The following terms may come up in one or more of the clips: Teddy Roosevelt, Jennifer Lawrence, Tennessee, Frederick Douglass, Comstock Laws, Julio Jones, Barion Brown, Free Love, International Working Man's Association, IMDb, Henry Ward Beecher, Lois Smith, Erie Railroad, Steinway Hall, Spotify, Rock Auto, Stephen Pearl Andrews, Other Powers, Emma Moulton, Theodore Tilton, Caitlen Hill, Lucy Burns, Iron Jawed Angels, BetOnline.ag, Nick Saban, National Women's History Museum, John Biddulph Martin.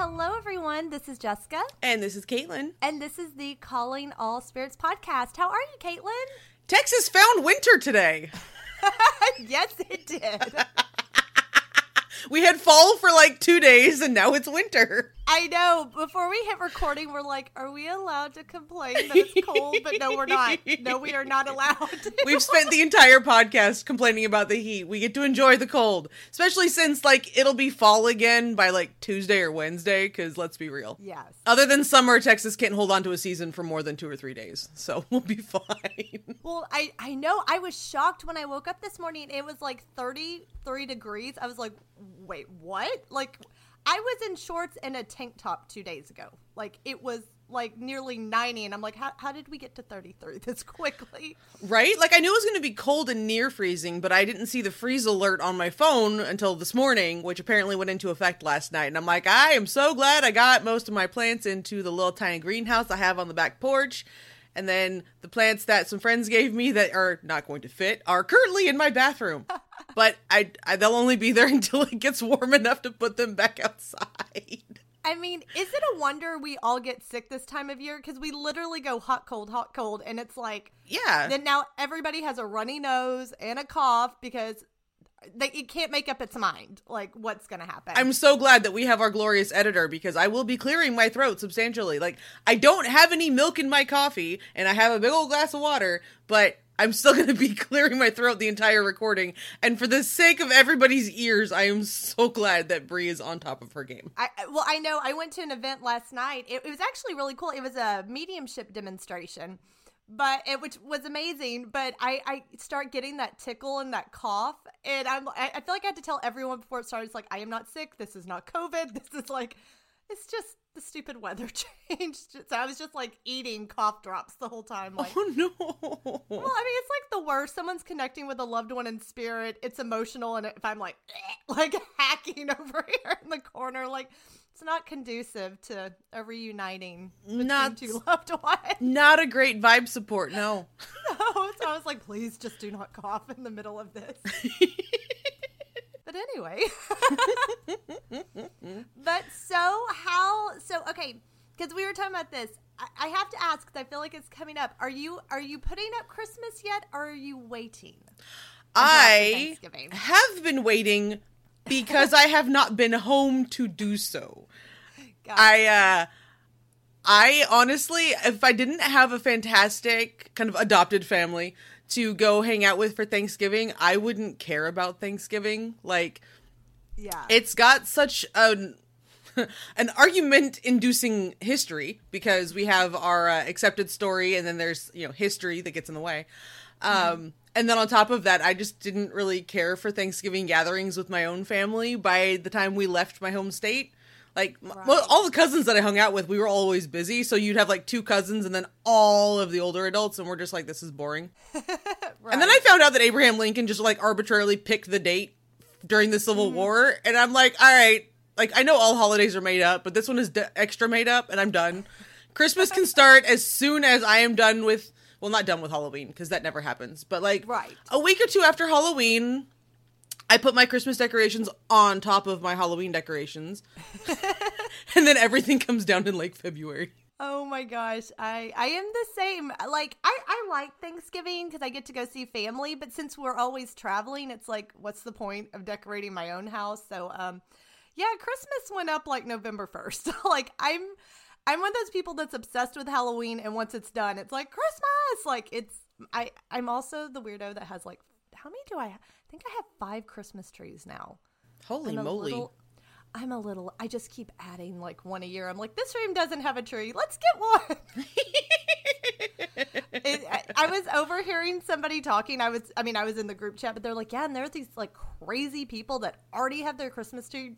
hello, everyone. This is Jessica. And this is Caitlin. And this is the Calling All Spirits podcast. How are you, Caitlin? Texas found winter today. Yes, it did. We had fall for like 2 days, and now it's winter. I know. Before we hit recording, we're like, are we allowed to complain that it's cold? But no, we're not. No, we are not allowed to. We've spent the entire podcast complaining about the heat. We get to enjoy the cold, especially since like it'll be fall again by like Tuesday or Wednesday, because let's be real. Yes. Other than summer, Texas can't hold on to a season for more than 2 or 3 days. So we'll be fine. Well, I know. I was shocked when I woke up this morning. It was like 33 degrees. I was like, wait, what? Like, I was in shorts and a tank top 2 days ago. Like, it was like nearly 90, and I'm like, how did we get to 33 this quickly? Right? Like, I knew it was going to be cold and near freezing, but I didn't see the freeze alert on my phone until this morning, which apparently went into effect last night. And I'm like, I am so glad I got most of my plants into the little tiny greenhouse I have on the back porch. And then the plants that some friends gave me that are not going to fit are currently in my bathroom. But they'll only be there until it gets warm enough to put them back outside. I mean, is it a wonder we all get sick this time of year? Because we literally go hot, cold, and it's like... Yeah. Then now everybody has a runny nose and a cough because... It can't make up its mind, like, what's going to happen. I'm so glad that we have our glorious editor, because I will be clearing my throat substantially. Like, I don't have any milk in my coffee, and I have a big old glass of water, but I'm still going to be clearing my throat the entire recording. And for the sake of everybody's ears, I am so glad that Bree is on top of her game. I know. I went to an event last night. It was actually really cool. It was a mediumship demonstration. But which was amazing, but I start getting that tickle and that cough, and I feel like I had to tell everyone before it started, it's like, I am not sick, this is not COVID, this is like, it's just the stupid weather change. So I was just like eating cough drops the whole time. Like, oh no. Well, I mean, it's like the worst. Someone's connecting with a loved one in spirit, it's emotional, and if I'm like hacking over here in the corner, like... It's not conducive to a reuniting between two loved ones. Not a great vibe support, no. No, so I was like, please just do not cough in the middle of this. But anyway. But so okay, because we were talking about this. I have to ask, because I feel like it's coming up. Are you putting up Christmas yet, or are you waiting? I have been waiting because I have not been home to do so. Gotcha. I honestly, if I didn't have a fantastic kind of adopted family to go hang out with for Thanksgiving, I wouldn't care about Thanksgiving. Like, yeah, it's got such an argument-inducing history, because we have our accepted story, and then there's, you know, history that gets in the way. Mm-hmm. And then on top of that, I just didn't really care for Thanksgiving gatherings with my own family by the time we left my home state. Like, right. All the cousins that I hung out with, we were always busy. So you'd have like two cousins and then all of the older adults. And we're just like, this is boring. Right. And then I found out that Abraham Lincoln just like arbitrarily picked the date during the Civil War. And I'm like, all right, like, I know all holidays are made up, but this one is extra made up, and I'm done. Christmas can start as soon as I am done with... Well, not done with Halloween, because that never happens. But, like, right. A week or two after Halloween, I put my Christmas decorations on top of my Halloween decorations. And then everything comes down in, like, February. Oh, my gosh. I am the same. Like, I like Thanksgiving because I get to go see family. But since we're always traveling, it's like, what's the point of decorating my own house? So, yeah, Christmas went up, like, November 1st. Like, I'm one of those people that's obsessed with Halloween, and once it's done, it's like Christmas. Like, it's I'm also the weirdo that has like, how many do I have? I think I have 5 Christmas trees now. Holy moly. I just keep adding like one a year. I'm like, this room doesn't have a tree. Let's get one. I was overhearing somebody talking. I was in the group chat, but they're like, yeah, and there are these like crazy people that already have their Christmas trees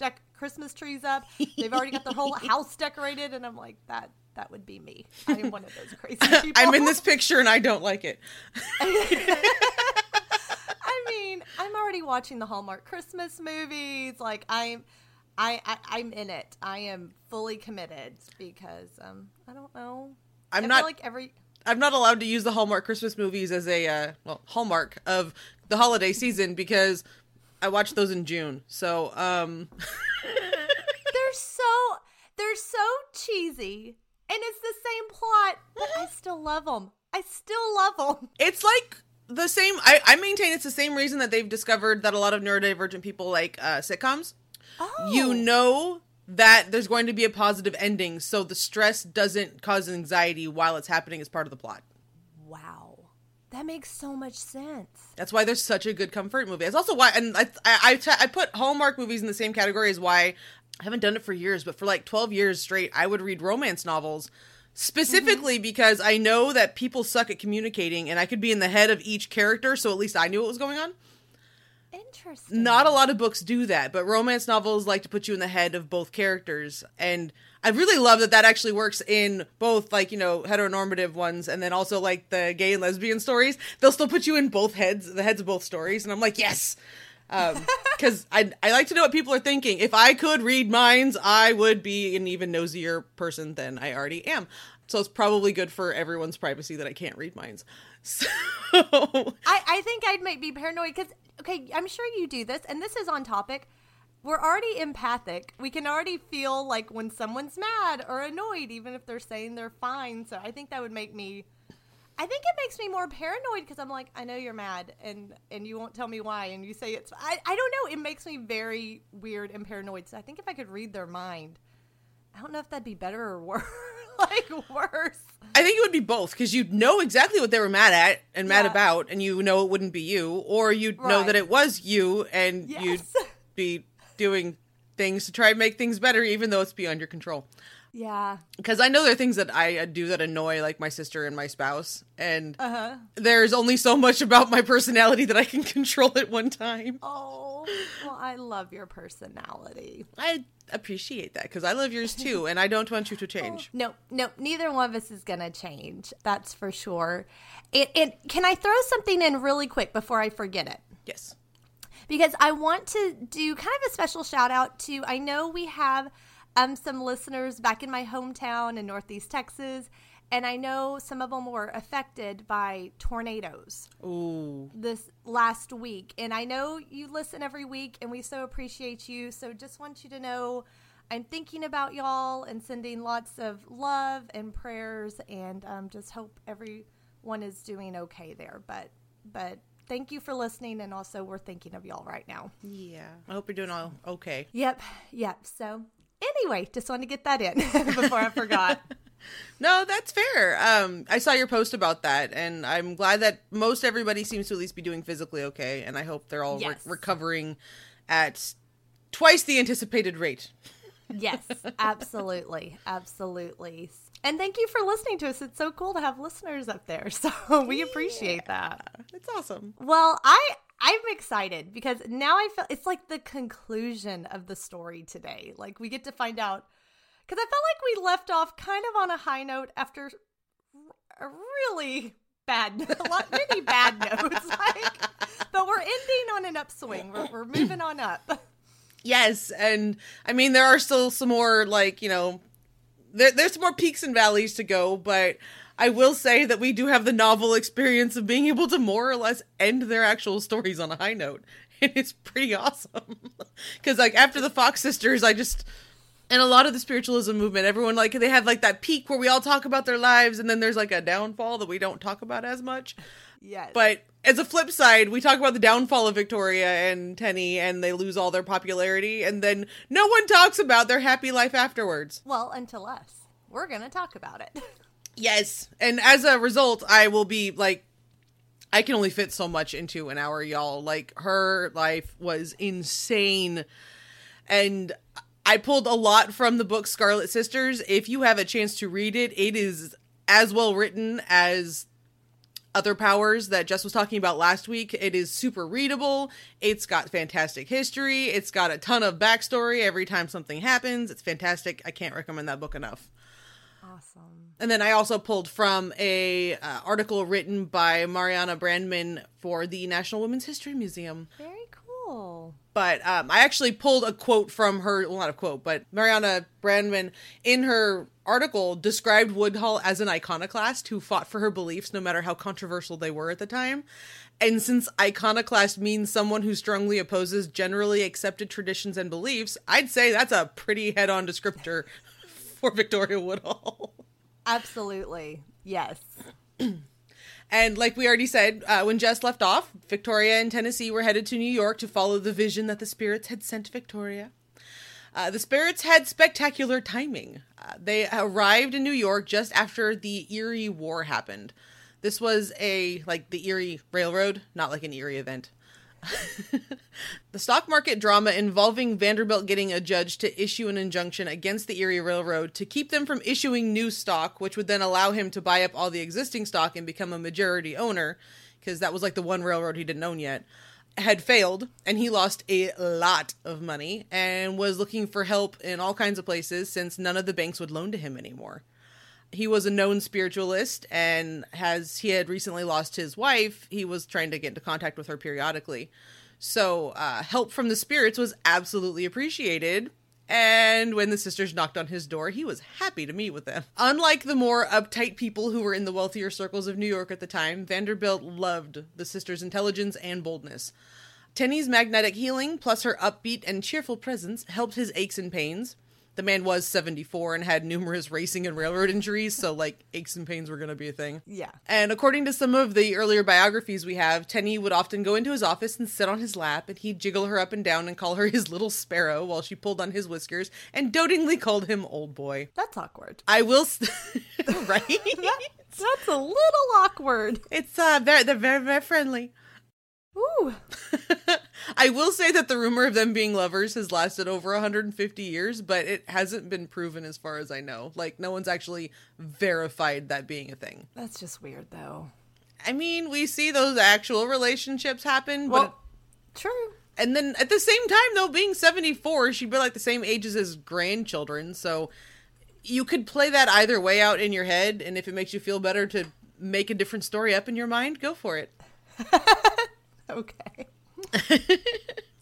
up. They've already got their whole house decorated, and I'm like, that would be me. I am one of those crazy people. I'm in this picture, and I don't like it. I mean, I'm already watching the Hallmark Christmas movies. Like, I'm in it. I am fully committed because I don't know. I'm not allowed to use the Hallmark Christmas movies as a hallmark of the holiday season, because I watched those in June. So crazy. And it's the same plot, but I still love them. It's like the same. I maintain it's the same reason that they've discovered that a lot of neurodivergent people like sitcoms. Oh. You know that there's going to be a positive ending, so the stress doesn't cause anxiety while it's happening as part of the plot. Wow. That makes so much sense. That's why they're such a good comfort movie. That's also why, and I put Hallmark movies in the same category as why I haven't done it for years, but for like 12 years straight, I would read romance novels specifically because I know that people suck at communicating and I could be in the head of each character. So at least I knew what was going on. Interesting. Not a lot of books do that, but romance novels like to put you in the head of both characters. And I really love that that actually works in both, like, you know, heteronormative ones and then also like the gay and lesbian stories. They'll still put you in both heads, the heads of both stories. And I'm like, yes, because I like to know what people are thinking. If I could read minds, I would be an even nosier person than I already am. So it's probably good for everyone's privacy that I can't read minds. So I think I might be paranoid because, okay, I'm sure you do this, and this is on topic. We're already empathic. We can already feel like when someone's mad or annoyed, even if they're saying they're fine. So I think that would make me, I think it makes me more paranoid because I'm like, I know you're mad and you won't tell me why. And you say it's, I don't know. It makes me very weird and paranoid. So I think if I could read their mind, I don't know if that'd be better or worse. Like worse. I think it would be both because you'd know exactly what they were mad at and mad about, and you know it wouldn't be you, or you'd know that it was you, and you'd be doing things to try and make things better, even though it's beyond your control. Yeah. Because I know there are things that I do that annoy, like my sister and my spouse, and there's only so much about my personality that I can control at one time. Oh, well, I love your personality. I appreciate that because I love yours too, and I don't want you to change. No, neither one of us is going to change. That's for sure. Can I throw something in really quick before I forget it? Yes. Because I want to do kind of a special shout out to, I know we have some listeners back in my hometown in Northeast Texas, and I know some of them were affected by tornadoes this last week. And I know you listen every week, and we so appreciate you. So just want you to know I'm thinking about y'all and sending lots of love and prayers, and just hope everyone is doing okay there. But thank you for listening, and also we're thinking of y'all right now. Yeah. I hope you're doing all okay. Yep. So anyway, just wanted to get that in before I forgot. No, that's fair. I saw your post about that, and I'm glad that most everybody seems to at least be doing physically okay, and I hope they're all recovering at twice the anticipated rate. Yes, absolutely. Absolutely. And thank you for listening to us. It's so cool to have listeners up there, so we appreciate that. It's awesome. Well, I'm excited because now I feel it's like the conclusion of the story today. Like we get to find out, because I felt like we left off kind of on a high note after a really bad, many bad notes. But we're ending on an upswing. We're moving on up. Yes, and I mean there are still some more, like, you know, there's some more peaks and valleys to go. But I will say that we do have the novel experience of being able to more or less end their actual stories on a high note, and it's pretty awesome. Because like after the Fox sisters, And a lot of the spiritualism movement, everyone, like, they have, like, that peak where we all talk about their lives, and then there's, like, a downfall that we don't talk about as much. Yes. But as a flip side, we talk about the downfall of Victoria and Tenny, and they lose all their popularity, and then no one talks about their happy life afterwards. Well, until us. We're going to talk about it. Yes. And as a result, I will be, like, I can only fit so much into an hour, y'all. Like, her life was insane. And I pulled a lot from the book Scarlet Sisters. If you have a chance to read it, it is as well written as Other Powers that Jess was talking about last week. It is super readable. It's got fantastic history. It's got a ton of backstory every time something happens. It's fantastic. I can't recommend that book enough. Awesome. And then I also pulled from a article written by Mariana Brandman for the National Women's History Museum. Very cool. But I actually pulled a quote from her, well, not a quote, but Mariana Brandman in her article described Woodhull as an iconoclast who fought for her beliefs no matter how controversial they were at the time. And since iconoclast means someone who strongly opposes generally accepted traditions and beliefs, I'd say that's a pretty head-on descriptor for Victoria Woodhull. Absolutely. Yes. And like we already said, when Jess left off, Victoria and Tennessee were headed to New York to follow the vision that the spirits had sent Victoria. The spirits had spectacular timing. They arrived in New York just after the Erie War happened. This was the Erie Railroad, not like an Erie event. The stock market drama involving Vanderbilt getting a judge to issue an injunction against the Erie Railroad to keep them from issuing new stock, which would then allow him to buy up all the existing stock and become a majority owner, because that was like the one railroad he didn't own yet, had failed, and he lost a lot of money and was looking for help in all kinds of places since none of the banks would loan to him anymore. He was a known spiritualist, and he had recently lost his wife, he was trying to get into contact with her periodically. So help from the spirits was absolutely appreciated. And when the sisters knocked on his door, he was happy to meet with them. Unlike the more uptight people who were in the wealthier circles of New York at the time, Vanderbilt loved the sisters' intelligence and boldness. Tenny's magnetic healing, plus her upbeat and cheerful presence, helped his aches and pains. The man was 74 and had numerous racing and railroad injuries, so, aches and pains were going to be a thing. Yeah. And according to some of the earlier biographies we have, Tenny would often go into his office and sit on his lap, and he'd jiggle her up and down and call her his little sparrow while she pulled on his whiskers and dotingly called him old boy. That's awkward. I will... Right? That's a little awkward. It's, they're very, very friendly. Ooh. I will say that the rumor of them being lovers has lasted over 150 years, but it hasn't been proven as far as I know. No one's actually verified that being a thing. That's just weird, though. I mean, we see those actual relationships happen. Well, but true. And then at the same time, though, being 74, she'd be the same ages as grandchildren. So you could play that either way out in your head. And if it makes you feel better to make a different story up in your mind, go for it. Okay.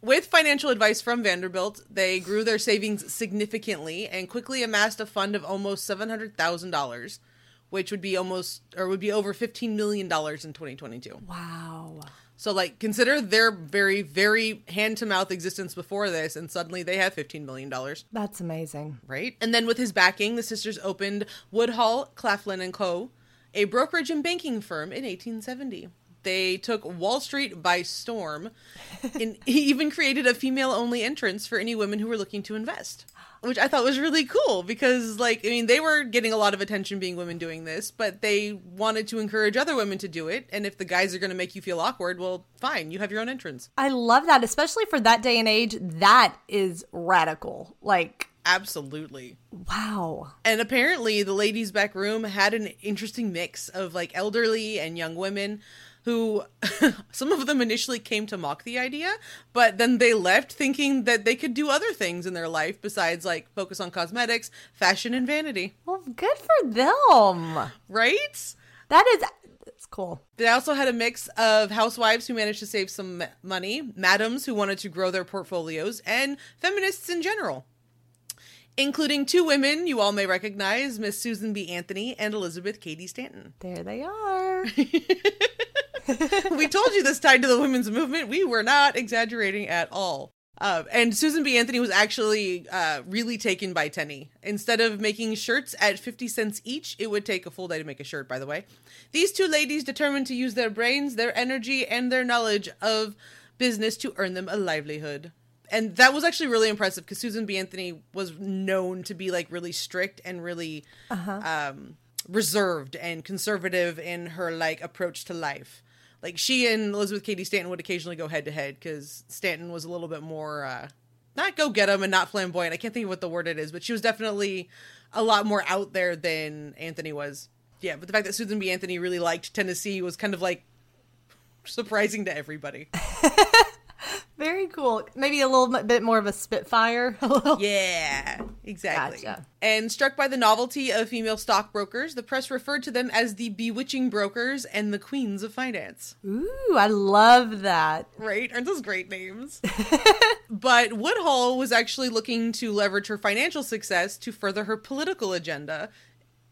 With financial advice from Vanderbilt, they grew their savings significantly and quickly amassed a fund of almost $700,000, which would be over $15 million in 2022. Wow. So consider their very, very hand-to-mouth existence before this, and suddenly they have $15 million. That's amazing. Right? And then with his backing, the sisters opened Woodhull, Claflin and Co., a brokerage and banking firm in 1870. They took Wall Street by storm, and he even created a female-only entrance for any women who were looking to invest, which I thought was really cool because, they were getting a lot of attention being women doing this, but they wanted to encourage other women to do it, and if the guys are going to make you feel awkward, well, fine, you have your own entrance. I love that, especially for that day and age. That is radical. Absolutely. Wow. And apparently the ladies' back room had an interesting mix of, elderly and young women who some of them initially came to mock the idea, but then they left thinking that they could do other things in their life besides focus on cosmetics, fashion, and vanity. Well, good for them. Right? That's cool. They also had a mix of housewives who managed to save some money, madams who wanted to grow their portfolios, and feminists in general, including two women you all may recognize, Miss Susan B. Anthony and Elizabeth Cady Stanton. There they are. We told you this tied to the women's movement. We were not exaggerating at all. And Susan B. Anthony was actually really taken by Tenny. Instead of making shirts at 50 cents each, it would take a full day to make a shirt, by the way. These two ladies determined to use their brains, their energy, and their knowledge of business to earn them a livelihood. And that was actually really impressive because Susan B. Anthony was known to be really strict and really reserved and conservative in her approach to life. She and Elizabeth Cady Stanton would occasionally go head-to-head because Stanton was a little bit more, not go-get-em and not flamboyant. I can't think of what the word it is, but she was definitely a lot more out there than Anthony was. Yeah, but the fact that Susan B. Anthony really liked Tennessee was kind of, surprising to everybody. Very cool. Maybe a little bit more of a spitfire. Yeah, exactly. Gotcha. And struck by the novelty of female stockbrokers, the press referred to them as the bewitching brokers and the queens of finance. Ooh, I love that. Right? Aren't those great names? But Woodhull was actually looking to leverage her financial success to further her political agenda,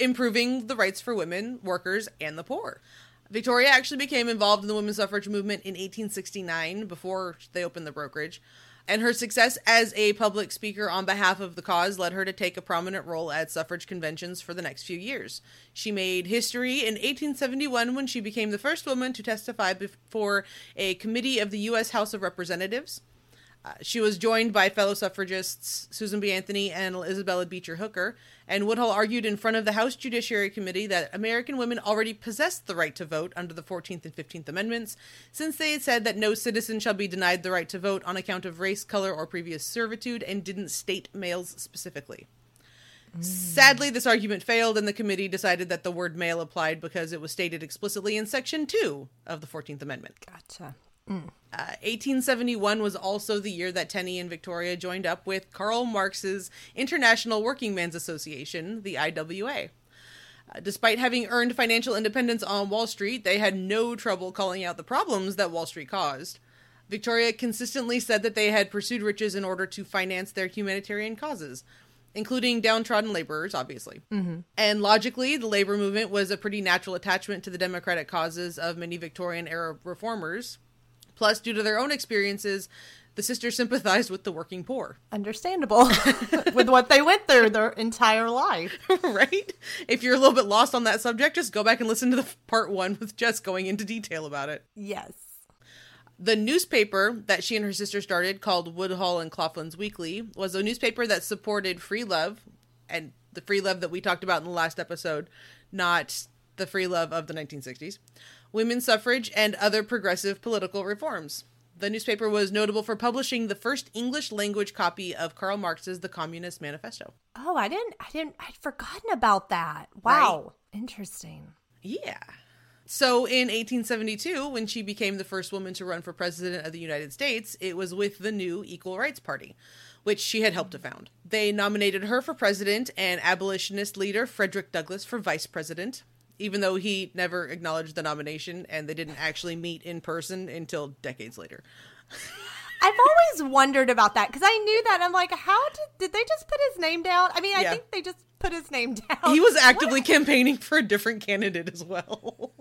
improving the rights for women, workers, and the poor. Victoria actually became involved in the women's suffrage movement in 1869 before they opened the brokerage. and her success as a public speaker on behalf of the cause led her to take a prominent role at suffrage conventions for the next few years. She made history in 1871 when she became the first woman to testify before a committee of the U.S. House of Representatives. She was joined by fellow suffragists Susan B. Anthony and Isabella Beecher Hooker, and Woodhull argued in front of the House Judiciary Committee that American women already possessed the right to vote under the 14th and 15th Amendments, since they had said that no citizen shall be denied the right to vote on account of race, color, or previous servitude, and didn't state males specifically. Sadly, this argument failed, and the committee decided that the word male applied because it was stated explicitly in Section 2 of the 14th Amendment. Gotcha. 1871 was also the year that Tenney and Victoria joined up with Karl Marx's International Working Man's Association, the IWA. Despite having earned financial independence on Wall Street, they had no trouble calling out the problems that Wall Street caused. Victoria consistently said that they had pursued riches in order to finance their humanitarian causes, including downtrodden laborers, obviously. Mm-hmm. And logically, the labor movement was a pretty natural attachment to the democratic causes of many Victorian-era reformers. Plus, due to their own experiences, the sisters sympathized with the working poor. Understandable. With what they went through their entire life. Right? If you're a little bit lost on that subject, just go back and listen to the part one with Jess going into detail about it. Yes. The newspaper that she and her sister started, called Woodhull and Claflin's Weekly, was a newspaper that supported free love, and the free love that we talked about in the last episode, not the free love of the 1960s. Women's suffrage, and other progressive political reforms. The newspaper was notable for publishing the first English-language copy of Karl Marx's The Communist Manifesto. Oh, I'd forgotten about that. Wow. Right? Interesting. Yeah. So in 1872, when she became the first woman to run for president of the United States, it was with the new Equal Rights Party, which she had helped to found. They nominated her for president and abolitionist leader Frederick Douglass for vice president, even though he never acknowledged the nomination, and they didn't actually meet in person until decades later. I've always wondered about that, because I knew that. I'm like, how did they just put his name down? I mean, yeah. I think they just put his name down. He was actively campaigning for a different candidate as well.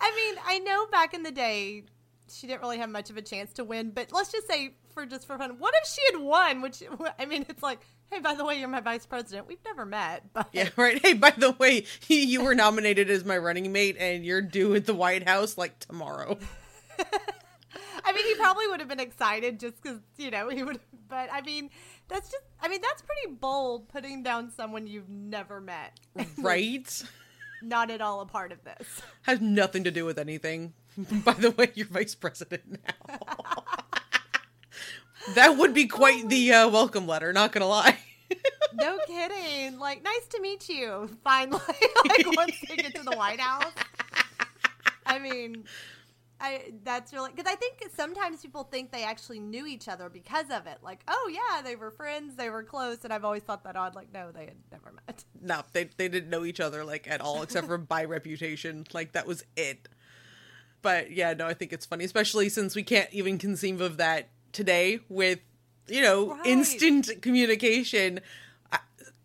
I mean, I know back in the day, she didn't really have much of a chance to win, but let's just say, for fun, what if she had won? Which, I mean, it's like, hey, by the way, you're my vice president. We've never met, but yeah, right. Hey, by the way, you were nominated as my running mate, and you're due at the White House like tomorrow. I mean, he probably would have been excited just because, you know, he would. But I mean, that's pretty bold, putting down someone you've never met. Right. Not at all a part of this. Has nothing to do with anything. By the way, you're vice president now. That would be quite the welcome letter, not gonna lie. No kidding. Like, nice to meet you, finally. Like, once they get to the White House. I mean, that's really... Because I think sometimes people think they actually knew each other because of it. Like, oh, yeah, they were friends, they were close, and I've always thought that odd. Like, no, they had never met. No, they didn't know each other, like, at all, except for by reputation. Like, that was it. But, yeah, no, I think it's funny, especially since we can't even conceive of that today with, you know, right, instant communication.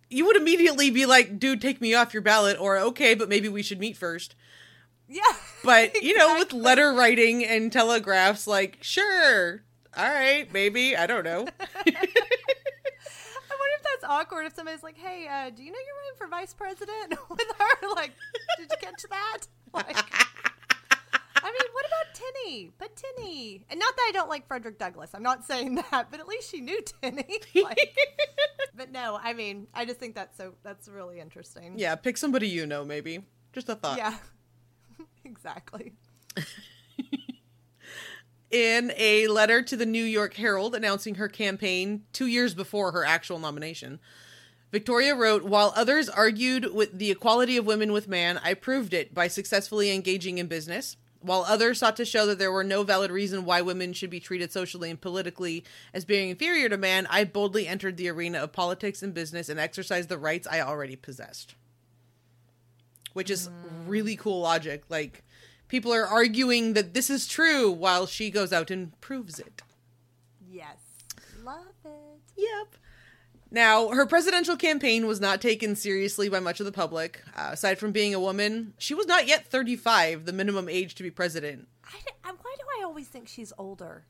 You would immediately be like, dude, take me off your ballot, or okay, but maybe we should meet first. Yeah. But, exactly, you know, with letter writing and telegraphs, like, sure, all right, maybe, I don't know. I wonder if that's awkward if somebody's like, hey, do you know you're running for vice president with her? Like, did you catch that? Like... I mean, what about Tenney? But Tenney. And not that I don't like Frederick Douglass. I'm not saying that, but at least she knew Tenney. Like, but no, I mean, I just think that's really interesting. Yeah, pick somebody you know, maybe. Just a thought. Yeah, exactly. In a letter to the New York Herald announcing her campaign 2 years before her actual nomination, Victoria wrote, "While others argued with the equality of women with man, I proved it by successfully engaging in business. While others sought to show that there were no valid reason why women should be treated socially and politically as being inferior to man, I boldly entered the arena of politics and business and exercised the rights I already possessed." Which is really cool logic. Like, people are arguing that this is true while she goes out and proves it. Yes. Love it. Yep. Now, her presidential campaign was not taken seriously by much of the public. Aside from being a woman, she was not yet 35, the minimum age to be president. Why do I always think she's older?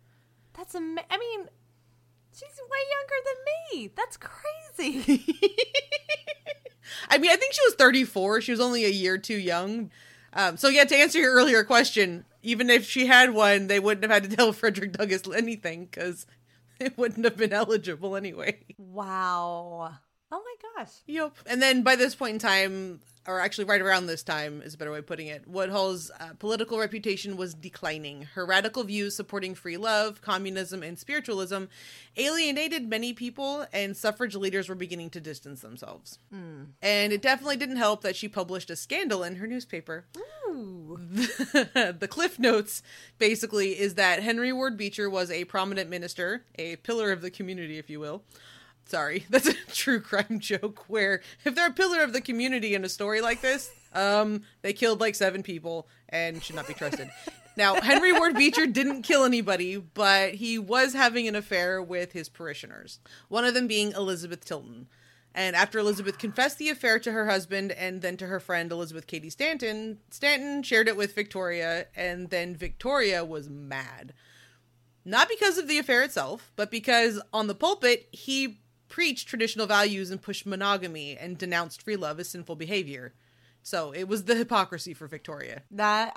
I mean, She's way younger than me. That's crazy. I mean, I think she was 34. She was only a year too young. So yeah, to answer your earlier question, even if she had one, they wouldn't have had to tell Frederick Douglass anything because it wouldn't have been eligible anyway. Wow. Oh my gosh. Yep. And then by this point in time, or actually right around this time is a better way of putting it, Woodhull's political reputation was declining. Her radical views supporting free love, communism, and spiritualism alienated many people, and suffrage leaders were beginning to distance themselves. Mm. And it definitely didn't help that she published a scandal in her newspaper. Ooh. The Cliff Notes, basically, is that Henry Ward Beecher was a prominent minister, a pillar of the community, if you will. Sorry, that's a true crime joke where if they're a pillar of the community in a story like this, they killed like 7 people and should not be trusted. Now, Henry Ward Beecher didn't kill anybody, but he was having an affair with his parishioners, one of them being Elizabeth Tilton. And after Elizabeth confessed the affair to her husband and then to her friend Elizabeth Cady Stanton, Stanton shared it with Victoria, and then Victoria was mad. Not because of the affair itself, but because on the pulpit, he preached traditional values and pushed monogamy and denounced free love as sinful behavior. So it was the hypocrisy for Victoria. That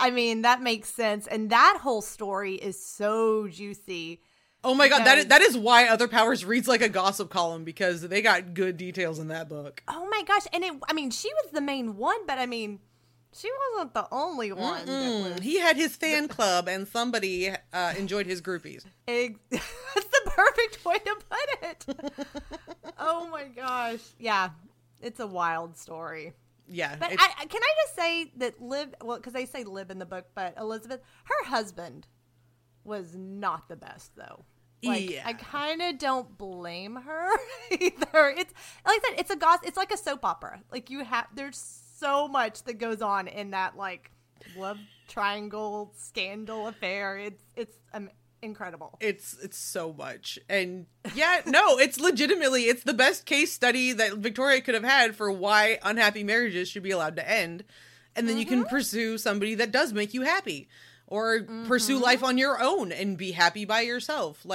makes sense. And that whole story is so juicy. Oh my God, that is why Other Powers reads like a gossip column, because they got good details in that book. Oh my gosh. And she was the main one, but she wasn't the only one. That was. He had his fan club and somebody enjoyed his groupies. That's the perfect way to put it. Oh my gosh. Yeah. It's a wild story. Yeah. But can I just say that because they say Lib in the book, but Elizabeth, her husband was not the best though. Yeah. I kind of don't blame her either. It's like I said, it's a gossip. It's like a soap opera. Like there's so much that goes on in that love triangle scandal affair. It's incredible. It's so much. And yeah, no, it's legitimately, it's the best case study that Victoria could have had for why unhappy marriages should be allowed to end. And then you can pursue somebody that does make you happy, or pursue life on your own and be happy by yourself.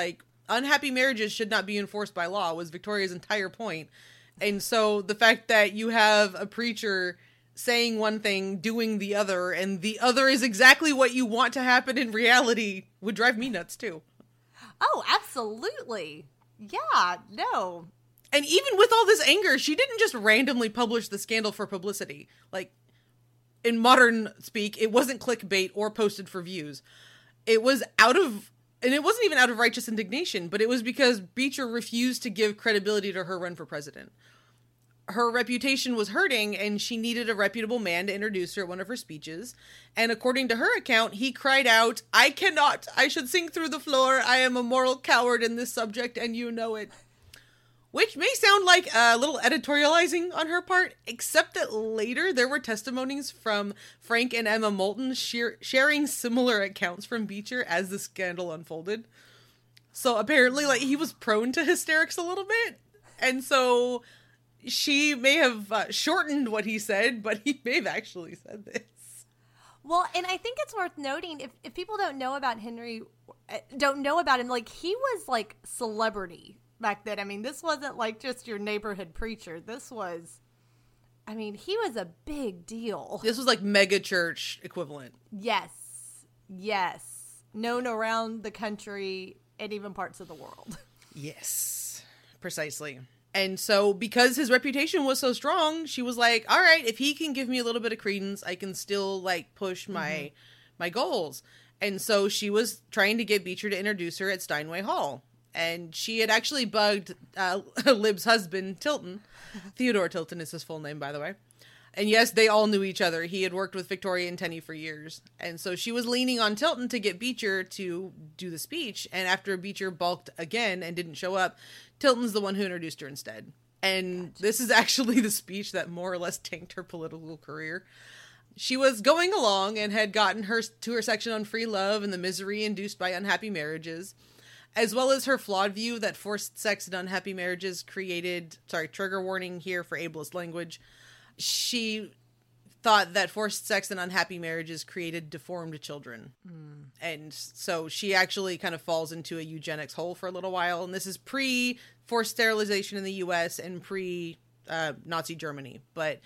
Unhappy marriages should not be enforced by law was Victoria's entire point. And so the fact that you have a preacher saying one thing, doing the other, and the other is exactly what you want to happen in reality would drive me nuts too. Oh, absolutely. Yeah, no. And even with all this anger, she didn't just randomly publish the scandal for publicity. In modern speak, it wasn't clickbait or posted for views. And it wasn't even out of righteous indignation, but it was because Beecher refused to give credibility to her run for president. Her reputation was hurting, and she needed a reputable man to introduce her at one of her speeches. And according to her account, he cried out, "I cannot. I should sink through the floor. I am a moral coward in this subject, and you know it." Which may sound like a little editorializing on her part, except that later there were testimonies from Frank and Emma Moulton sharing similar accounts from Beecher as the scandal unfolded. So apparently, he was prone to hysterics a little bit. And so she may have shortened what he said, but he may have actually said this. Well, and I think it's worth noting, if people don't know about Henry, don't know about him, he was celebrity back then. This wasn't just your neighborhood preacher. This was, he was a big deal. This was mega church equivalent. Yes. Known around the country and even parts of the world. Yes, precisely. And so because his reputation was so strong, she was like, all right, if he can give me a little bit of credence, I can still push my goals. And so she was trying to get Beecher to introduce her at Steinway Hall. And she had actually bugged Lib's husband, Tilton. Theodore Tilton is his full name, by the way. And yes, they all knew each other. He had worked with Victoria and Tenney for years. And so she was leaning on Tilton to get Beecher to do the speech. And after Beecher balked again and didn't show up, Tilton's the one who introduced her instead. And this is actually the speech that more or less tanked her political career. She was going along and had gotten her to her section on free love and the misery induced by unhappy marriages, as well as her flawed view that forced sex and unhappy marriages created, trigger warning here for ableist language. She thought that forced sex and unhappy marriages created deformed children. Mm. And so she actually kind of falls into a eugenics hole for a little while. And this is pre-forced sterilization in the U.S. and pre-Nazi Germany, but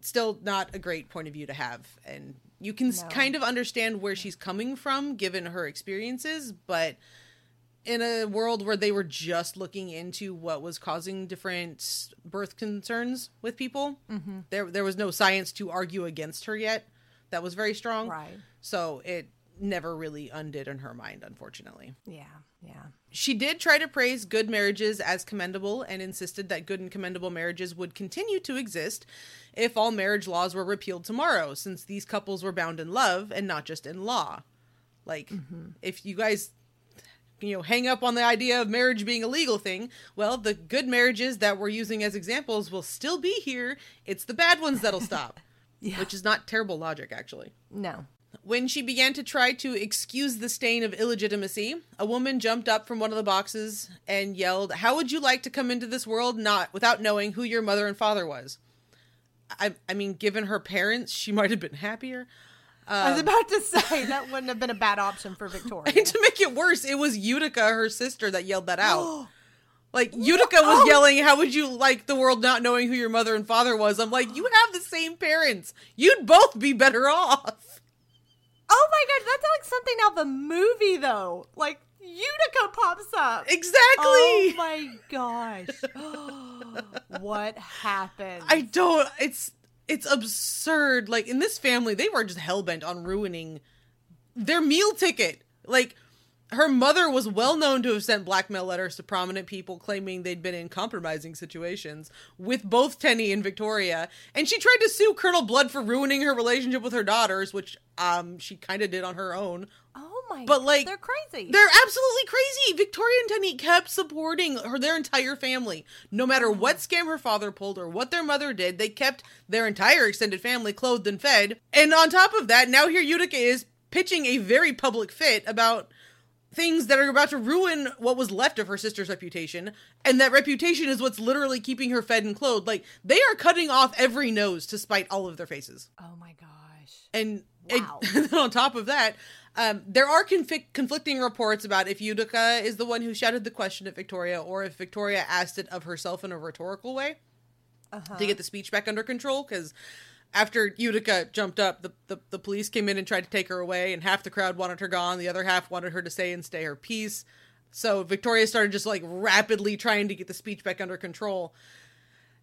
still not a great point of view to have. And you can kind of understand where she's coming from, given her experiences, but in a world where they were just looking into what was causing different birth concerns with people, mm-hmm. there was no science to argue against her yet. That was very strong. Right. So it never really undid in her mind, unfortunately. Yeah, yeah. She did try to praise good marriages as commendable and insisted that good and commendable marriages would continue to exist if all marriage laws were repealed tomorrow, since these couples were bound in love and not just in law. Like, mm-hmm. if you guys... hang up on the idea of marriage being a legal thing. Well, the good marriages that we're using as examples will still be here. It's the bad ones that'll stop, yeah. Which is not terrible logic, actually. No. When she began to try to excuse the stain of illegitimacy, a woman jumped up from one of the boxes and yelled, "How would you like to come into this world not without knowing who your mother and father was?" I mean, given her parents, she might have been happier. I was about to say, that wouldn't have been a bad option for Victoria. And to make it worse, it was Utica, her sister, that yelled that out. Like, Utica was yelling, "How would you like the world not knowing who your mother and father was?" I'm like, you have the same parents. You'd both be better off. Oh my gosh, that's like something out of a movie, though. Like, Utica pops up. Exactly. Oh my gosh. What happened? It's absurd. Like, in this family, they were just hellbent on ruining their meal ticket. Like, her mother was well known to have sent blackmail letters to prominent people claiming they'd been in compromising situations with both Tenny and Victoria. And she tried to sue Colonel Blood for ruining her relationship with her daughters, which she kind of did on her own. Oh my God. But, like, they're crazy. They're absolutely crazy. Victoria and Tenny kept supporting their entire family. No matter what scam her father pulled or what their mother did, they kept their entire extended family clothed and fed. And on top of that, now here Utica is pitching a very public fit about things that are about to ruin what was left of her sister's reputation. And that reputation is what's literally keeping her fed and clothed. Like, they are cutting off every nose to spite all of their faces. Oh my gosh. And wow. And on top of that, there are conflicting reports about if Utica is the one who shouted the question at Victoria or if Victoria asked it of herself in a rhetorical way to get the speech back under control. Because after Utica jumped up, the police came in and tried to take her away, and half the crowd wanted her gone. The other half wanted her to stay her peace. So Victoria started just like rapidly trying to get the speech back under control.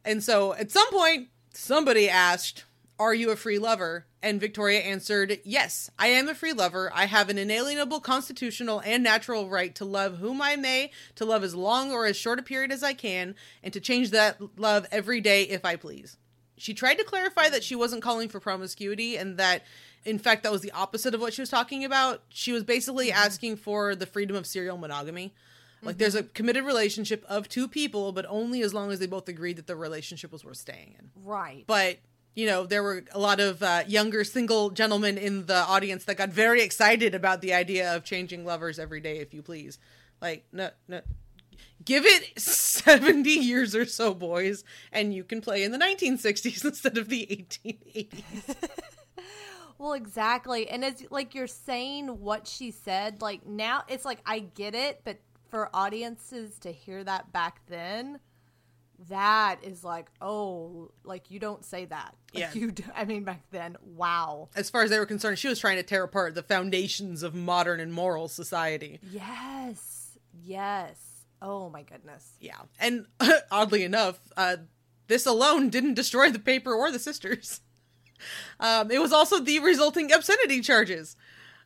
And so at some point, somebody asked, "Are you a free lover?" And Victoria answered, "Yes, I am a free lover. I have an inalienable constitutional and natural right to love whom I may, to love as long or as short a period as I can, and to change that love every day if I please." She tried to clarify that she wasn't calling for promiscuity and that, in fact, that was the opposite of what she was talking about. She was basically asking for the freedom of serial monogamy. Like, there's a committed relationship of two people, but only as long as they both agreed that the relationship was worth staying in. Right. But... there were a lot of younger single gentlemen in the audience that got very excited about the idea of changing lovers every day, if you please. Like, no. Give it 70 years or so, boys, and you can play in the 1960s instead of the 1880s. Well, exactly. And it's like you're saying what she said. Like, now it's like, I get it, but for audiences to hear that back then... that is like, oh, like, you don't say that. Like, yeah. Back then, wow. As far as they were concerned, she was trying to tear apart the foundations of modern and moral society. Yes. Yes. Oh, my goodness. Yeah. And oddly enough, this alone didn't destroy the paper or the sisters. It was also the resulting obscenity charges,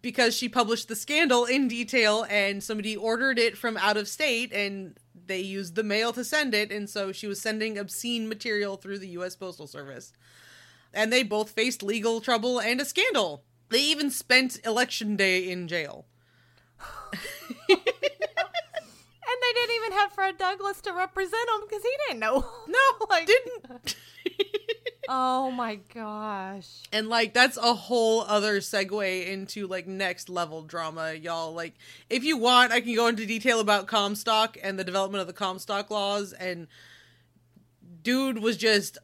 because she published the scandal in detail and somebody ordered it from out of state and they used the mail to send it. And so she was sending obscene material through the U.S. Postal Service. And they both faced legal trouble and a scandal. They even spent Election Day in jail. And they didn't even have Fred Douglass to represent them because he didn't know. No, like, didn't. Oh my gosh. And like, that's a whole other segue into like next level drama, y'all. Like, if you want, I can go into detail about Comstock and the development of the Comstock Laws. And dude was just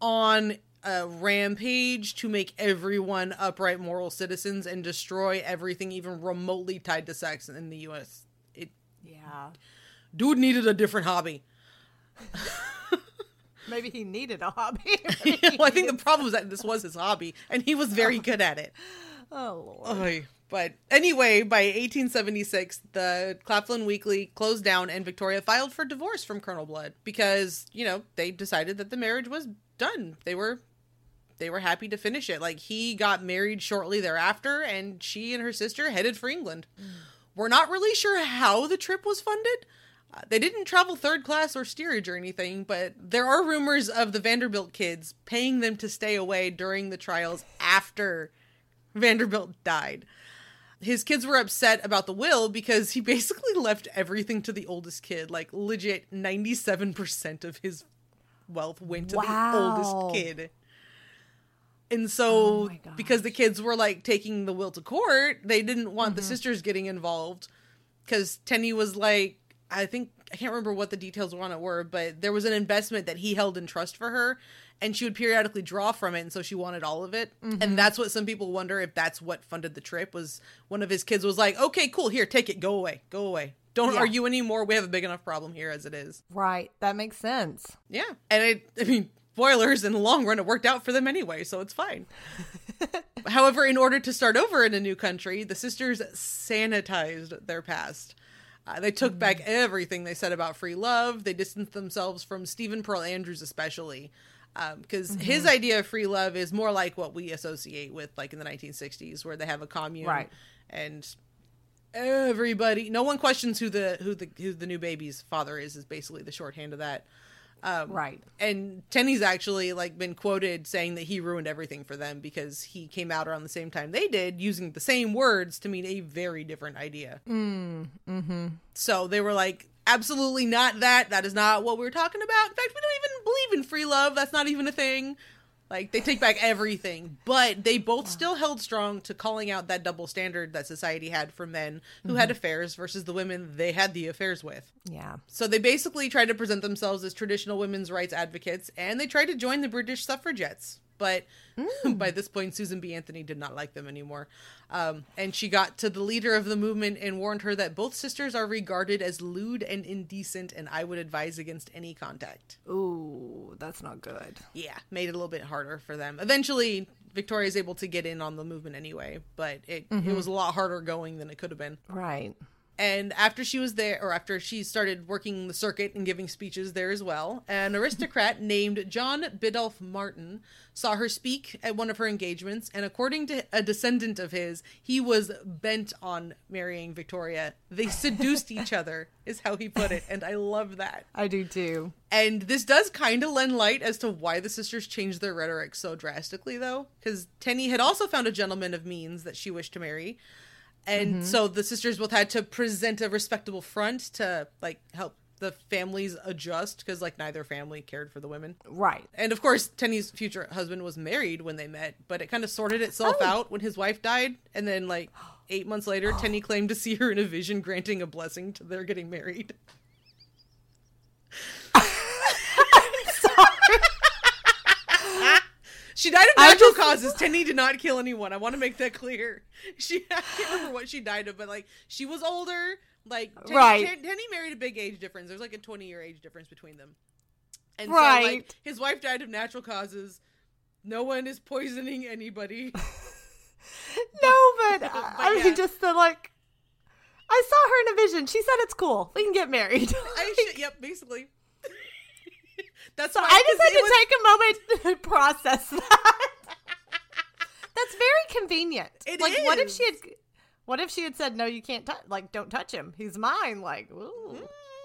on rampage to make everyone upright moral citizens and destroy everything even remotely tied to sex in the U.S. Yeah. Dude needed a different hobby. Maybe he needed a hobby. Well, I think the problem was that this was his hobby, and he was very good at it. Oh, Lord. But anyway, by 1876, the Claflin Weekly closed down, and Victoria filed for divorce from Colonel Blood because, you know, they decided that the marriage was done. They were happy to finish it. Like, he got married shortly thereafter, and she and her sister headed for England. We're not really sure how the trip was funded. They didn't travel third class or steerage or anything, but there are rumors of the Vanderbilt kids paying them to stay away during the trials after Vanderbilt died. His kids were upset about the will because he basically left everything to the oldest kid. Like, legit 97% of his wealth went to the oldest kid. And so, because the kids were, like, taking the will to court, they didn't want the sisters getting involved. Because Tenny was like, I can't remember what the details on it were, but there was an investment that he held in trust for her, and she would periodically draw from it, and so she wanted all of it. Mm-hmm. And that's what some people wonder, if that's what funded the trip, was one of his kids was like, okay, cool, here, take it, go away. Don't argue anymore, we have a big enough problem here as it is. Right, that makes sense. Yeah, and I mean, spoilers, in the long run, it worked out for them anyway, so it's fine. However, in order to start over in a new country, the sisters sanitized their past. They took back everything they said about free love. They distanced themselves from Stephen Pearl Andrews, especially, because his idea of free love is more like what we associate with, like, in the 1960s, where they have a commune, right, and everybody, no one questions who the new baby's father is basically the shorthand of that. Right. And Tenny's actually, like, been quoted saying that he ruined everything for them because he came out around the same time they did, using the same words to mean a very different idea. So they were like, absolutely not that. That is not what we're talking about. In fact, we don't even believe in free love. That's not even a thing. Like, they take back everything. But they both still held strong to calling out that double standard that society had for men who had affairs versus the women they had the affairs with. Yeah. So they basically tried to present themselves as traditional women's rights advocates, and they tried to join the British suffragettes. But by this point, Susan B. Anthony did not like them anymore. And she got to the leader of the movement and warned her that both sisters are regarded as lewd and indecent, and I would advise against any contact. Ooh, that's not good. Yeah, made it a little bit harder for them. Eventually, Victoria is able to get in on the movement anyway, but it was a lot harder going than it could have been. Right. And after she started working the circuit and giving speeches there as well, an aristocrat named John Biddulph Martin saw her speak at one of her engagements. And according to a descendant of his, he was bent on marrying Victoria. They seduced each other, is how he put it. And I love that. I do too. And this does kind of lend light as to why the sisters changed their rhetoric so drastically, though, because Tenny had also found a gentleman of means that she wished to marry. And so the sisters both had to present a respectable front to, like, help the families adjust, because, like, neither family cared for the women. Right. And, of course, Tenny's future husband was married when they met, but it kind of sorted itself out when his wife died. And then, like, 8 months later, Tenny claimed to see her in a vision granting a blessing to their getting married. I'm sorry. She died of natural causes. Tenny did not kill anyone. I want to make that clear. I can't remember what she died of, but, like, she was older. Like, Tenny married a big age difference. There's, like, a 20-year age difference between them. And so, like, his wife died of natural causes. No one is poisoning anybody. But I mean, just the, like, I saw her in a vision. She said it's cool. We can get married. Yep, basically. That's why I just had to take a moment to process that. That's very convenient. It like, is. What if she had said, no, you can't touch, like, don't touch him. He's mine. Like, ooh,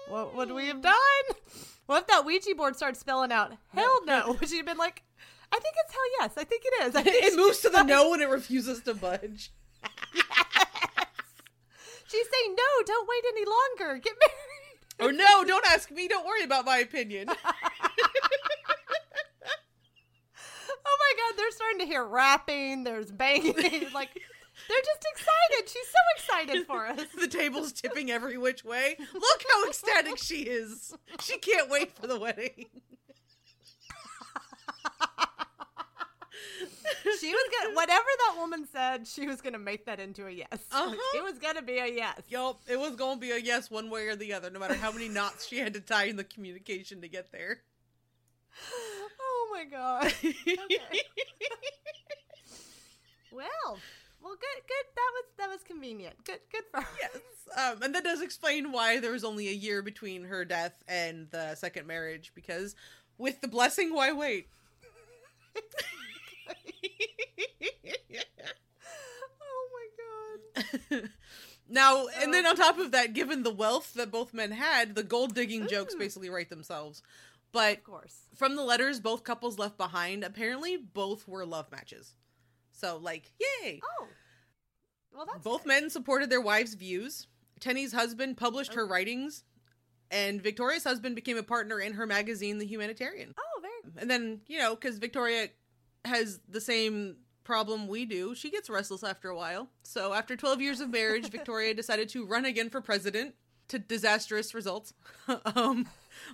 what would we have done? What if that Ouija board started spelling out, hell no? Would she have been like, I think it's hell yes. I think it is. It moves to the no and it refuses to budge. She's saying, no, don't wait any longer. Get married. Or no, don't ask me. Don't worry about my opinion. Oh my God, they're starting to hear rapping. There's banging. Like, they're just excited. She's so excited for us. The table's tipping every which way. Look how ecstatic she is. She can't wait for the wedding. She was going to, whatever that woman said, she was going to make that into a yes. Uh-huh. Like, it was going to be a yes. Yup, it was going to be a yes one way or the other, no matter how many knots she had to tie in the communication to get there. Oh, my God. Okay. Well, good. That was convenient. Good for her. Yes. And that does explain why there was only a year between her death and the second marriage, because with the blessing, why wait? Oh my God. Now, and then on top of that, given the wealth that both men had, the gold digging jokes basically write themselves. But of course, from the letters both couples left behind, apparently both were love matches. So, like, yay! Oh, well, that's both good. Men supported their wives' views. Tenny's husband published her writings, and Victoria's husband became a partner in her magazine, The Humanitarian. Oh, very good. And then, you know, because Victoria has the same problem we do, she gets restless after a while. So, after 12 years of marriage, Victoria decided to run again for president, to disastrous results.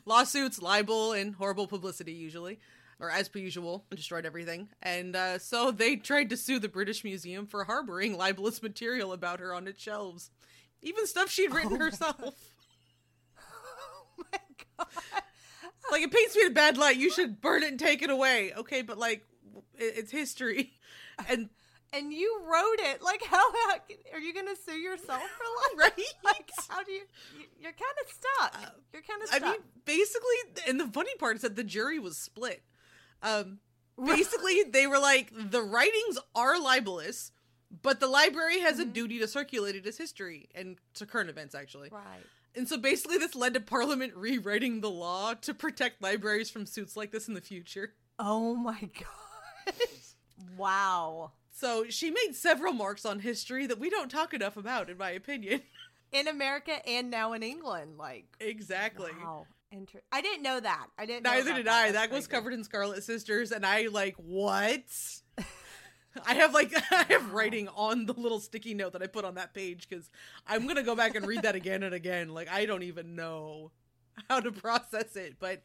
Lawsuits, libel, and horrible publicity, usually. Or as per usual, destroyed everything. And so they tried to sue the British Museum for harboring libelous material about her on its shelves. Even stuff she'd written herself. Oh my God. Like, it paints me in a bad light. You should burn it and take it away. Okay, but like, it's history. And you wrote it. Like, how are you going to sue yourself for life? Right? Like, how do you... You're kind of stuck. I mean, basically, and the funny part is that the jury was split. Basically, they were like, the writings are libelous, but the library has a duty to circulate it as history and to current events, actually. Right. And so basically this led to Parliament rewriting the law to protect libraries from suits like this in the future. Oh my God. Wow. So she made several marks on history that we don't talk enough about, in my opinion. In America and now in England, like. Exactly. Wow. I didn't know that. Neither did I. That was covered in Scarlet Sisters, and I like, what? I have writing on the little sticky note that I put on that page because I'm gonna go back and read that again and again. Like, I don't even know how to process it. But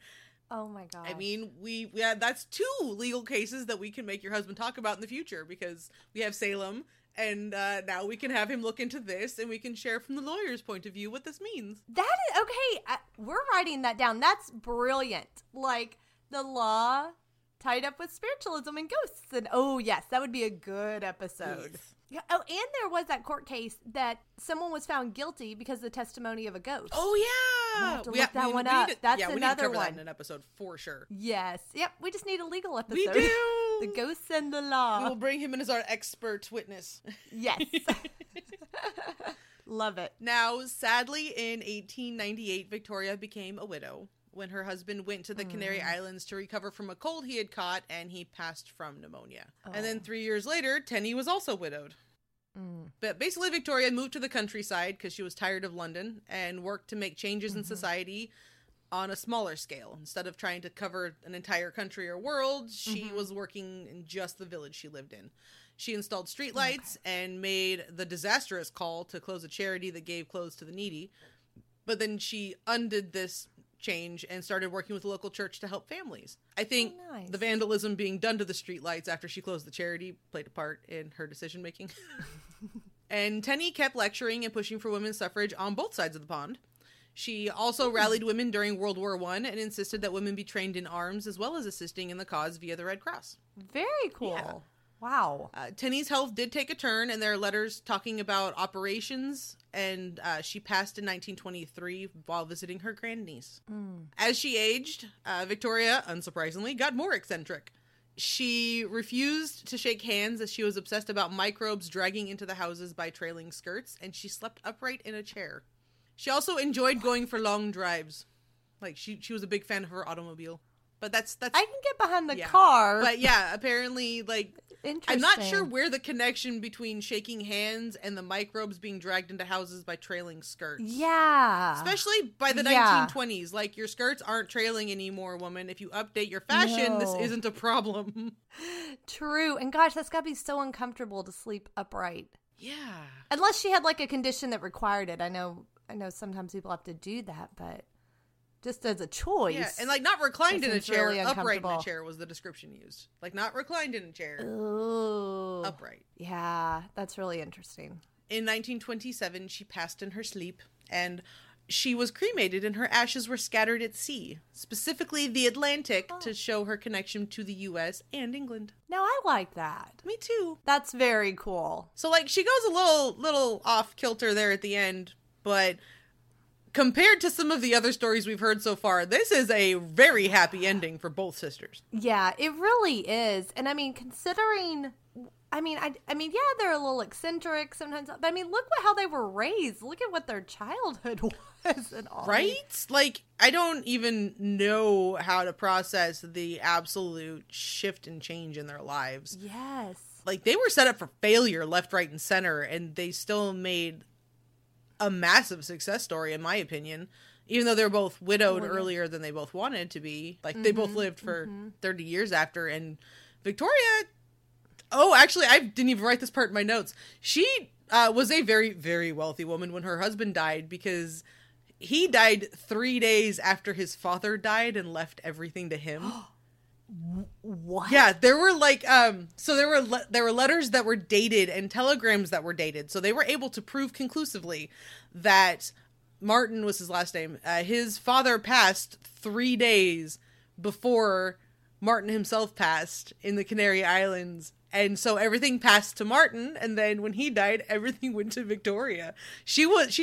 oh my God, I mean, we that's two legal cases that we can make your husband talk about in the future, because we have Salem. And now we can have him look into this, and we can share from the lawyer's point of view what this means. That is, okay, we're writing that down. That's brilliant. Like, the law tied up with spiritualism and ghosts. And oh, yes, that would be a good episode. Yes. Yeah, oh, and there was that court case that someone was found guilty because of the testimony of a ghost. Oh, yeah. We'll have to look that one up. That's another one. Yeah, we need to cover that in an episode for sure. Yes. Yep. We just need a legal episode. We do. The ghosts and the law. We'll bring him in as our expert witness. Yes. Love it. Now, sadly, in 1898, Victoria became a widow when her husband went to the Canary Islands to recover from a cold he had caught, and he passed from pneumonia. Oh. And then 3 years later, Tenney was also widowed. Mm. But basically, Victoria moved to the countryside because she was tired of London and worked to make changes in society on a smaller scale. Instead of trying to cover an entire country or world, she was working in just the village she lived in. She installed streetlights and made the disastrous call to close a charity that gave clothes to the needy. But then she undid this change and started working with the local church to help families. I think the vandalism being done to the streetlights after she closed the charity played a part in her decision making. And Tenney kept lecturing and pushing for women's suffrage on both sides of the pond. She also rallied women during World War I and insisted that women be trained in arms as well as assisting in the cause via the Red Cross. Very cool. Yeah. Wow. Tenney's health did take a turn, and there are letters talking about operations, and she passed in 1923 while visiting her grandniece. Mm. As she aged, Victoria, unsurprisingly, got more eccentric. She refused to shake hands as she was obsessed about microbes dragging into the houses by trailing skirts, and she slept upright in a chair. She also enjoyed going for long drives. Like, she was a big fan of her automobile. But that's I can get behind the car. But yeah, apparently, like, I'm not sure where the connection between shaking hands and the microbes being dragged into houses by trailing skirts. Yeah. Especially by the 1920s. Like, your skirts aren't trailing anymore, woman. If you update your fashion, this isn't a problem. True. And gosh, that's gotta be so uncomfortable to sleep upright. Yeah. Unless she had, like, a condition that required it. I know sometimes people have to do that, but just as a choice. Yeah, and like not reclined in a chair, really upright in a chair was the description used. Like not reclined in a chair, ooh, upright. Yeah, that's really interesting. In 1927, she passed in her sleep, and she was cremated and her ashes were scattered at sea, specifically the Atlantic, to show her connection to the U.S. and England. Now, I like that. Me too. That's very cool. So, like, she goes a little off kilter there at the end, but compared to some of the other stories we've heard so far, this is a very happy ending for both sisters. Yeah, it really is. And, I mean, considering... I mean, yeah, they're a little eccentric sometimes. But I mean, look how they were raised. Look at what their childhood was and all. Right? Like, I don't even know how to process the absolute shift and change in their lives. Yes. Like, they were set up for failure left, right, and center, and they still made a massive success story, in my opinion. Even though they were both widowed earlier than they both wanted to be. Like, they both lived for 30 years after, and Victoria... Oh, actually, I didn't even write this part in my notes. She was a very, very wealthy woman when her husband died, because he died 3 days after his father died and left everything to him. What? Yeah, there were like, so there were letters that were dated and telegrams that were dated. So they were able to prove conclusively that Martin was his last name. His father passed 3 days before Martin himself passed in the Canary Islands. And so everything passed to Martin, and then when he died, everything went to Victoria. She was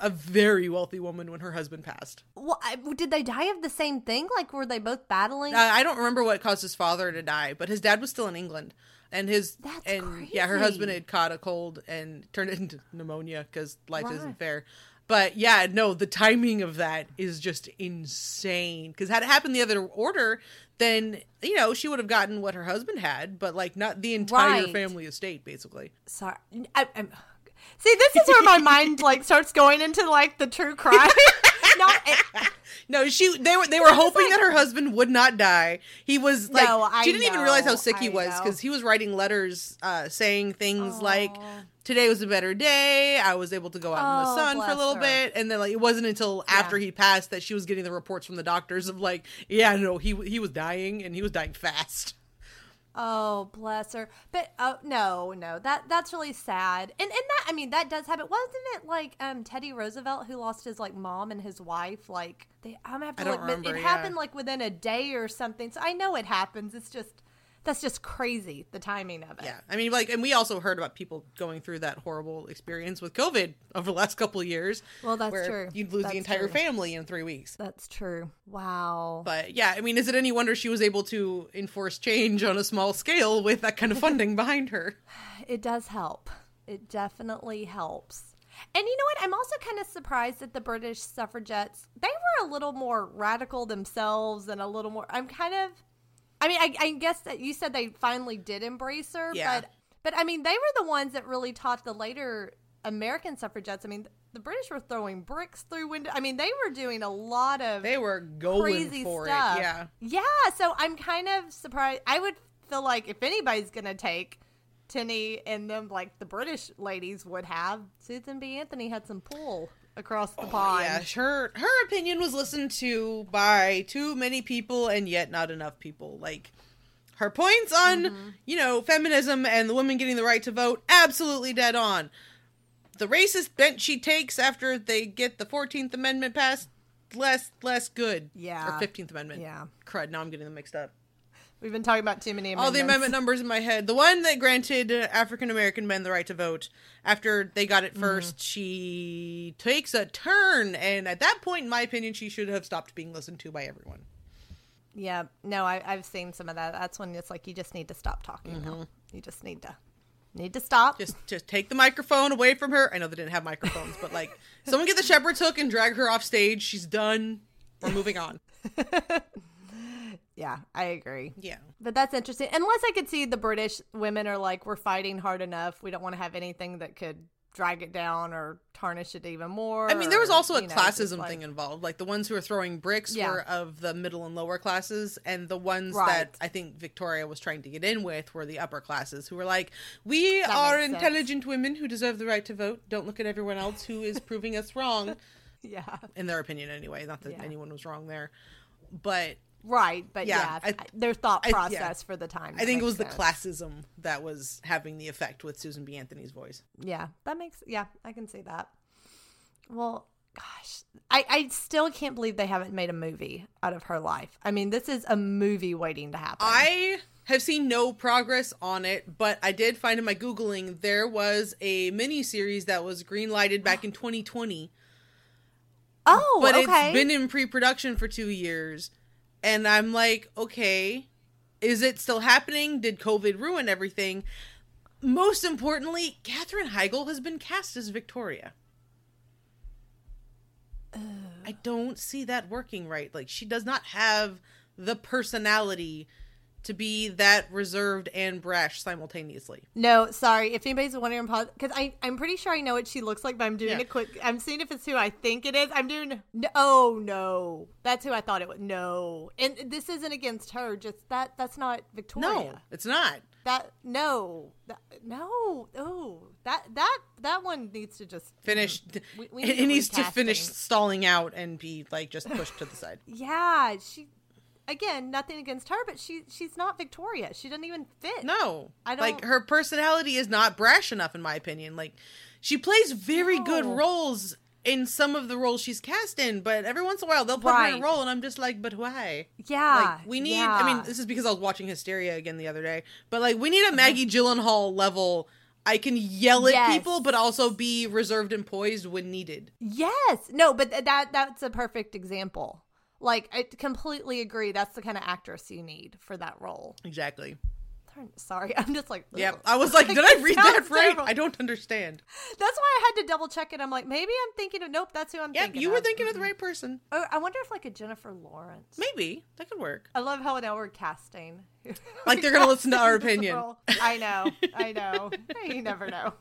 a very wealthy woman when her husband passed. Well, did they die of the same thing? Like, were they both battling? I don't remember what caused his father to die, but his dad was still in England, and crazy. Yeah, her husband had caught a cold and turned it into pneumonia because life isn't fair. But yeah, no, the timing of that is just insane. Because had it happened the other order, then, you know, she would have gotten what her husband had, but like not the entire family estate, basically. Sorry. See, this is where my mind like starts going into like the true crime. No, they were hoping that her husband would not die. He was like, she didn't even realize how sick he was, because he was writing letters saying things like, today was a better day. I was able to go out in the sun for a little bit. And then like, it wasn't until after he passed that she was getting the reports from the doctors of like, yeah, no, he was dying, and he was dying fast. Oh, bless her. But no, that's really sad. And that, I mean, that does happen. Wasn't it like Teddy Roosevelt who lost his like mom and his wife? Like I'm gonna have to look, but it happened like within a day or something. So I know it happens. It's just that's just crazy, the timing of it. Yeah, I mean, like, and we also heard about people going through that horrible experience with COVID over the last couple of years. Well, that's true. You'd lose the entire family in 3 weeks. That's true. Wow. But yeah, I mean, is it any wonder she was able to enforce change on a small scale with that kind of funding behind her? It does help. It definitely helps. And you know what? I'm also kind of surprised that the British suffragettes, they were a little more radical themselves and a little more, I mean, I guess that you said they finally did embrace her, but I mean, they were the ones that really taught the later American suffragettes. I mean, the British were throwing bricks through windows. I mean, they were doing a lot of crazy for stuff. Yeah, so I'm kind of surprised. I would feel like if anybody's going to take Tenny and them, like the British ladies would have, Susan B. Anthony had some pull across the pond. Yeah, her opinion was listened to by too many people and yet not enough people. Like, her points on, you know, feminism and the women getting the right to vote, absolutely dead on. The racist bent she takes after they get the 14th Amendment passed, less good. Yeah. Or 15th Amendment. Yeah. Crud, now I'm getting them mixed up. We've been talking about too many amendments. All the amendment numbers in my head. The one that granted African-American men the right to vote. After they got it first, she takes a turn. And at that point, in my opinion, she should have stopped being listened to by everyone. Yeah. No, I've seen some of that. That's when it's like, you just need to stop talking now. You just need to stop. Just take the microphone away from her. I know they didn't have microphones, but like, someone get the shepherd's hook and drag her off stage. She's done. We're moving on. Yeah, I agree. Yeah. But that's interesting. Unless I could see the British women are like, we're fighting hard enough. We don't want to have anything that could drag it down or tarnish it even more. I mean, there was also a classism thing involved. Like, the ones who were throwing bricks were of the middle and lower classes. And the ones that I think Victoria was trying to get in with were the upper classes who were like, we are intelligent women who deserve the right to vote. Don't look at everyone else who is proving us wrong. Yeah. In their opinion anyway, not that anyone was wrong there. But right, but their thought process for the time. I think it was the classism that was having the effect with Susan B. Anthony's voice. Yeah, that makes, I can see that. Well, gosh, I still can't believe they haven't made a movie out of her life. I mean, this is a movie waiting to happen. I have seen no progress on it, but I did find in my Googling, there was a miniseries that was greenlighted back in 2020. Oh, but it's been in pre-production for 2 years. And I'm like, okay, is it still happening? Did COVID ruin everything? Most importantly, Katherine Heigl has been cast as Victoria. I don't see that working right. Like, she does not have the personality to be that reserved and brash simultaneously. No, sorry. If anybody's wondering, because I'm pretty sure I know what she looks like, but I'm doing a quick, I'm seeing if it's who I think it is. I'm doing, no, that's who I thought it was. No. And this isn't against her. Just that's not Victoria. No, it's not. That one needs to just finish. It needs to finish stalling out and be like just pushed to the side. Yeah, she. Again, nothing against her, but she's not Victoria. She doesn't even fit. No, I don't like her personality is not brash enough, in my opinion. Like, she plays very good roles in some of the roles she's cast in, but every once in a while they'll put her in a role, and I'm just like, but why? Yeah, like, we need. Yeah. I mean, this is because I was watching Hysteria again the other day, but like, we need a Maggie Gyllenhaal level. I can yell at people, but also be reserved and poised when needed. Yes, no, but that's a perfect example. Like, I completely agree. That's the kind of actress you need for that role. Exactly. Sorry, I'm just like... Ugh. Yeah, I was like, did I read that right? Terrible. I don't understand. That's why I had to double check it. I'm like, maybe I'm thinking of... Nope, that's who I'm thinking of. Yeah, you were thinking of the right person. Oh, I wonder if, like, a Jennifer Lawrence. Maybe. That could work. I love how now we're casting. Like, they're going to listen to our opinion. I know. You never know.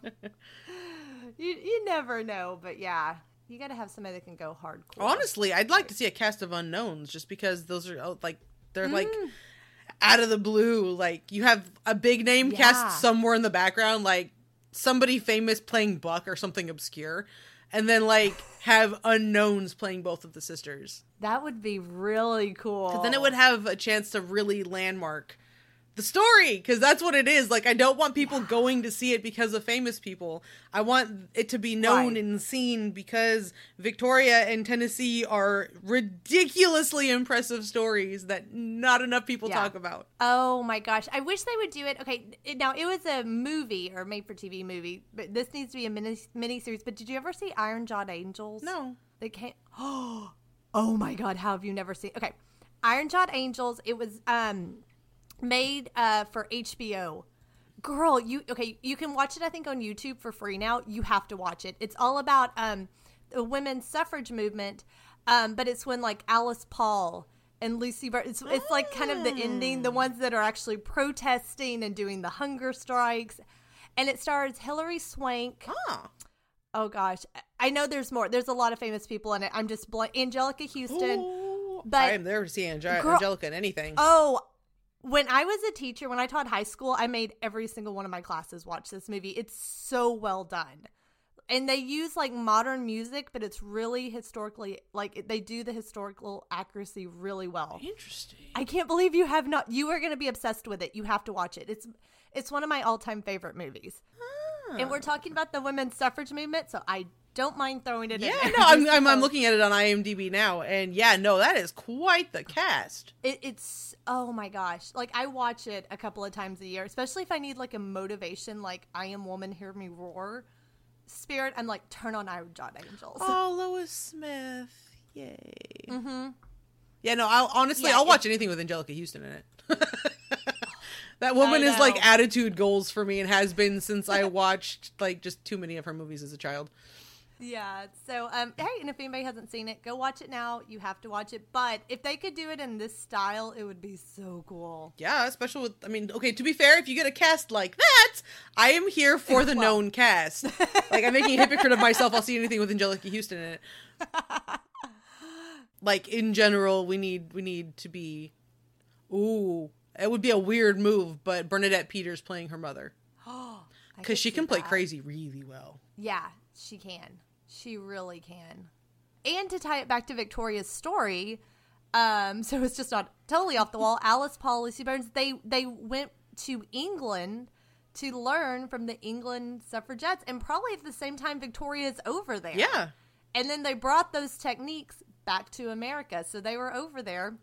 You never know, but yeah. You got to have somebody that can go hardcore. Honestly, I'd like to see a cast of unknowns just because those are like, they're like out of the blue. Like, you have a big name cast somewhere in the background, like somebody famous playing Buck or something obscure. And then like have unknowns playing both of the sisters. That would be really cool. 'Cause then it would have a chance to really landmark the story, because that's what it is. Like, I don't want people going to see it because of famous people. I want it to be known and seen because Victoria and Tennessee are ridiculously impressive stories that not enough people talk about. Oh my gosh, I wish they would do it. Okay, now it was a movie or made for TV movie, but this needs to be a mini series. But did you ever see Iron Jawed Angels? No, they can't. Oh my god, how have you never seen? Okay, Iron Jawed Angels. It was made for HBO. Girl, you can watch it, I think, on YouTube for free now. You have to watch it. It's all about the women's suffrage movement, but it's when, like, Alice Paul and Lucy Burns, it's like kind of the ending, the ones that are actually protesting and doing the hunger strikes. And it stars Hilary Swank. Oh gosh, I know there's more. There's a lot of famous people in it. I'm just Angelica Houston. Ooh, but I am there to see Angelica in anything. When I was a teacher, when I taught high school, I made every single one of my classes watch this movie. It's so well done. And they use, like, modern music, but it's really historically, like, they do the historical accuracy really well. Interesting. I can't believe you have not. You are going to be obsessed with it. You have to watch it. It's one of my all-time favorite movies. Huh. And we're talking about the women's suffrage movement, so I don't mind throwing it in. Yeah, no, I'm looking at it on IMDb now, and that is quite the cast. It's oh my gosh, like, I watch it a couple of times a year, especially if I need, like, a motivation, like I am woman, hear me roar spirit. I'm like, turn on Iron Jawed Angels. Oh, Lois Smith, yay! Mm-hmm. Yeah, no, I'll watch anything with Angelica Houston in it. That woman is like attitude goals for me, and has been since I watched like just too many of her movies as a child. Yeah, so, hey, and if anybody hasn't seen it, go watch it now. You have to watch it. But if they could do it in this style, it would be so cool. Yeah, especially with, I mean, okay, to be fair, if you get a cast like that, I am here for the known cast. Like, I'm making a hypocrite of myself. I'll see anything with Angelica Houston in it. Like, in general, we need to be, ooh, it would be a weird move, but Bernadette Peters playing her mother. Oh, because she can play crazy really well. Yeah, she can. She really can. And to tie it back to Victoria's story, so it's just not totally off the wall, Alice Paul, Lucy Burns, they went to England to learn from the England suffragettes, and probably at the same time Victoria's over there. Yeah. And then they brought those techniques back to America. So they were over there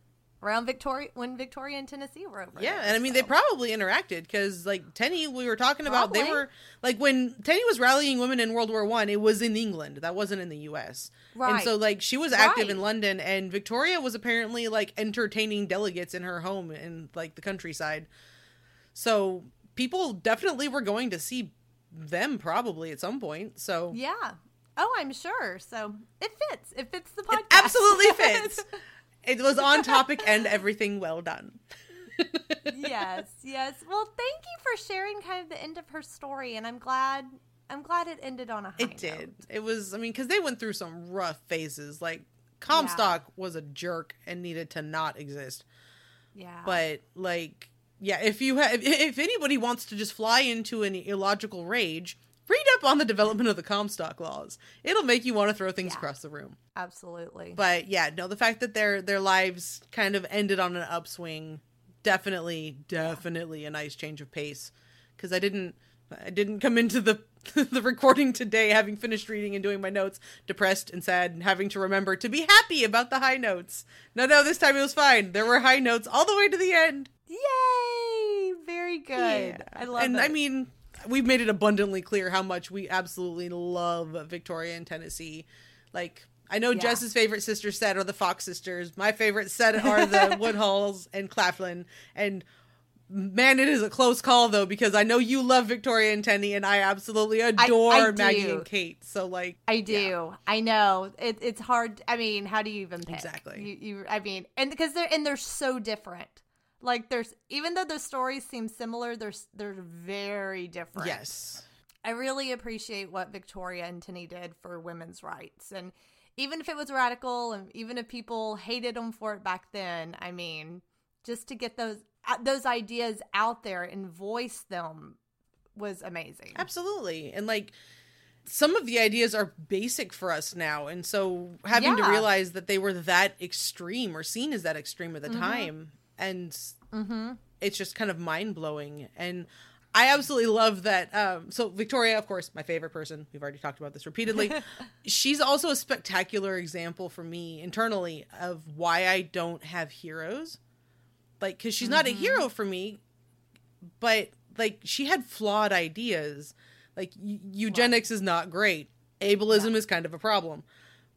around Victoria, when Victoria and Tennessee were over. Yeah, there, and I mean, so they probably interacted, because, like, Tenney, we were talking about, they were, like, when Tenney was rallying women in World War I, it was in England. That wasn't in the U.S. Right. And so, like, she was active in London, and Victoria was apparently, like, entertaining delegates in her home in, like, the countryside. So people definitely were going to see them probably at some point, so. Yeah. Oh, I'm sure. So it fits. It fits the podcast. It absolutely fits. It was on topic and everything well done. Yes, yes. Well, thank you for sharing kind of the end of her story, and I'm glad it ended on a high note. It did. It was, I mean, because they went through some rough phases. Like, Comstock was a jerk and needed to not exist. Yeah. But, like, yeah, if anybody wants to just fly into an illogical rage, read up on the development of the Comstock Laws. It'll make you want to throw things across the room. Absolutely. But yeah, no, the fact that their lives kind of ended on an upswing, definitely a nice change of pace. Because I didn't come into the recording today, having finished reading and doing my notes, depressed and sad, and having to remember to be happy about the high notes. No, this time it was fine. There were high notes all the way to the end. Yay! Very good. Yeah. I love it. And I mean, we've made it abundantly clear how much we absolutely love Victoria and Tennessee. Like, I know Jess's favorite sister set are the Fox sisters. My favorite set are the Woodhulls and Claflin. And man, it is a close call, though, because I know you love Victoria and Tenney, and I absolutely adore Maggie and Kate. So, like, I do. Yeah. I know it's hard. I mean, how do you even pick? Exactly. You I mean, and because they're so different. Like, there's, even though the stories seem similar, they're very different. Yes. I really appreciate what Victoria and Tenney did for women's rights. And even if it was radical, and even if people hated them for it back then, I mean, just to get those ideas out there and voice them was amazing. Absolutely. And, like, some of the ideas are basic for us now. And so having to realize that they were that extreme, or seen as that extreme at the time, and it's just kind of mind-blowing. And I absolutely love that. So Victoria, of course, my favorite person. We've already talked about this repeatedly. She's also a spectacular example for me internally of why I don't have heroes. Like, because she's not a hero for me, but, like, she had flawed ideas. Like, eugenics is not great. Ableism is kind of a problem.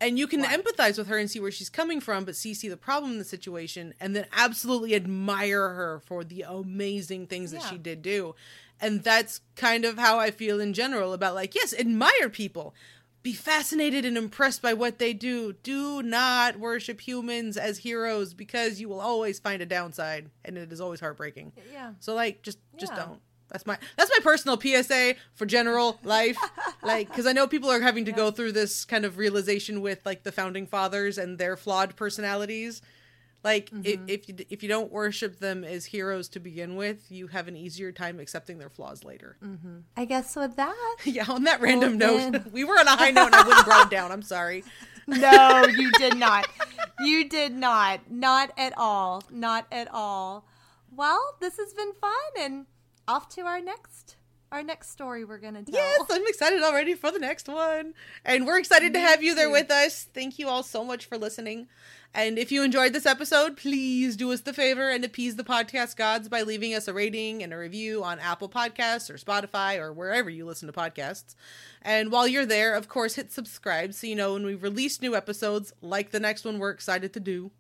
And you can empathize with her and see where she's coming from, but see the problem in the situation, and then absolutely admire her for the amazing things that she did do. And that's kind of how I feel in general about, like, yes, admire people. Be fascinated and impressed by what they do. Do not worship humans as heroes, because you will always find a downside, and it is always heartbreaking. Yeah. So, like, just don't. That's my personal PSA for general life. Like, because I know people are having to go through this kind of realization with, like, the founding fathers and their flawed personalities. Like, if you don't worship them as heroes to begin with, you have an easier time accepting their flaws later. Mm-hmm. I guess with that. Yeah, on that random note, we were on a high note and I wouldn't brought it down. I'm sorry. No, you did not. You did not. Not at all. Not at all. Well, this has been fun, and off to our next story we're going to tell. Yes, I'm excited already for the next one. And we're excited to have you there with us. Thank you all so much for listening. And if you enjoyed this episode, please do us the favor and appease the podcast gods by leaving us a rating and a review on Apple Podcasts or Spotify or wherever you listen to podcasts. And while you're there, of course, hit subscribe so you know when we release new episodes, like the next one we're excited to do.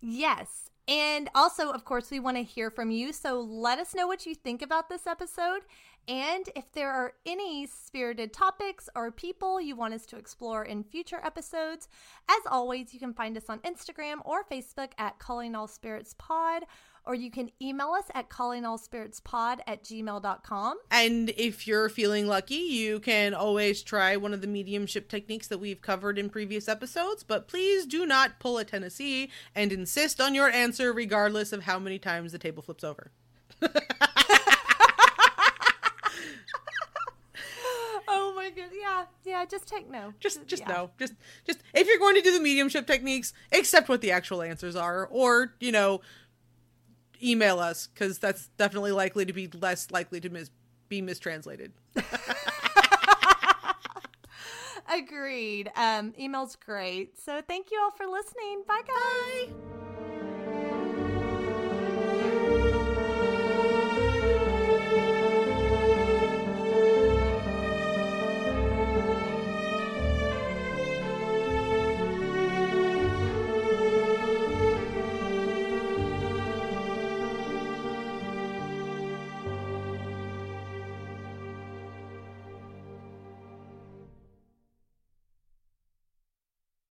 Yes. And also, of course, we want to hear from you, so let us know what you think about this episode. And if there are any spirited topics or people you want us to explore in future episodes, as always, you can find us on Instagram or Facebook at Calling All Spirits Pod, or you can email us at callingallspiritspod@gmail.com. And if you're feeling lucky, you can always try one of the mediumship techniques that we've covered in previous episodes, but please do not pull a Tennessee and insist on your answer regardless of how many times the table flips over. Oh my goodness. Yeah. Yeah, just take no. No. Just if you're going to do the mediumship techniques, accept what the actual answers are, or, you know, email us, because that's definitely likely to be less likely to be mistranslated. Agreed. Email's great. So thank you all for listening. Bye, guys. Bye.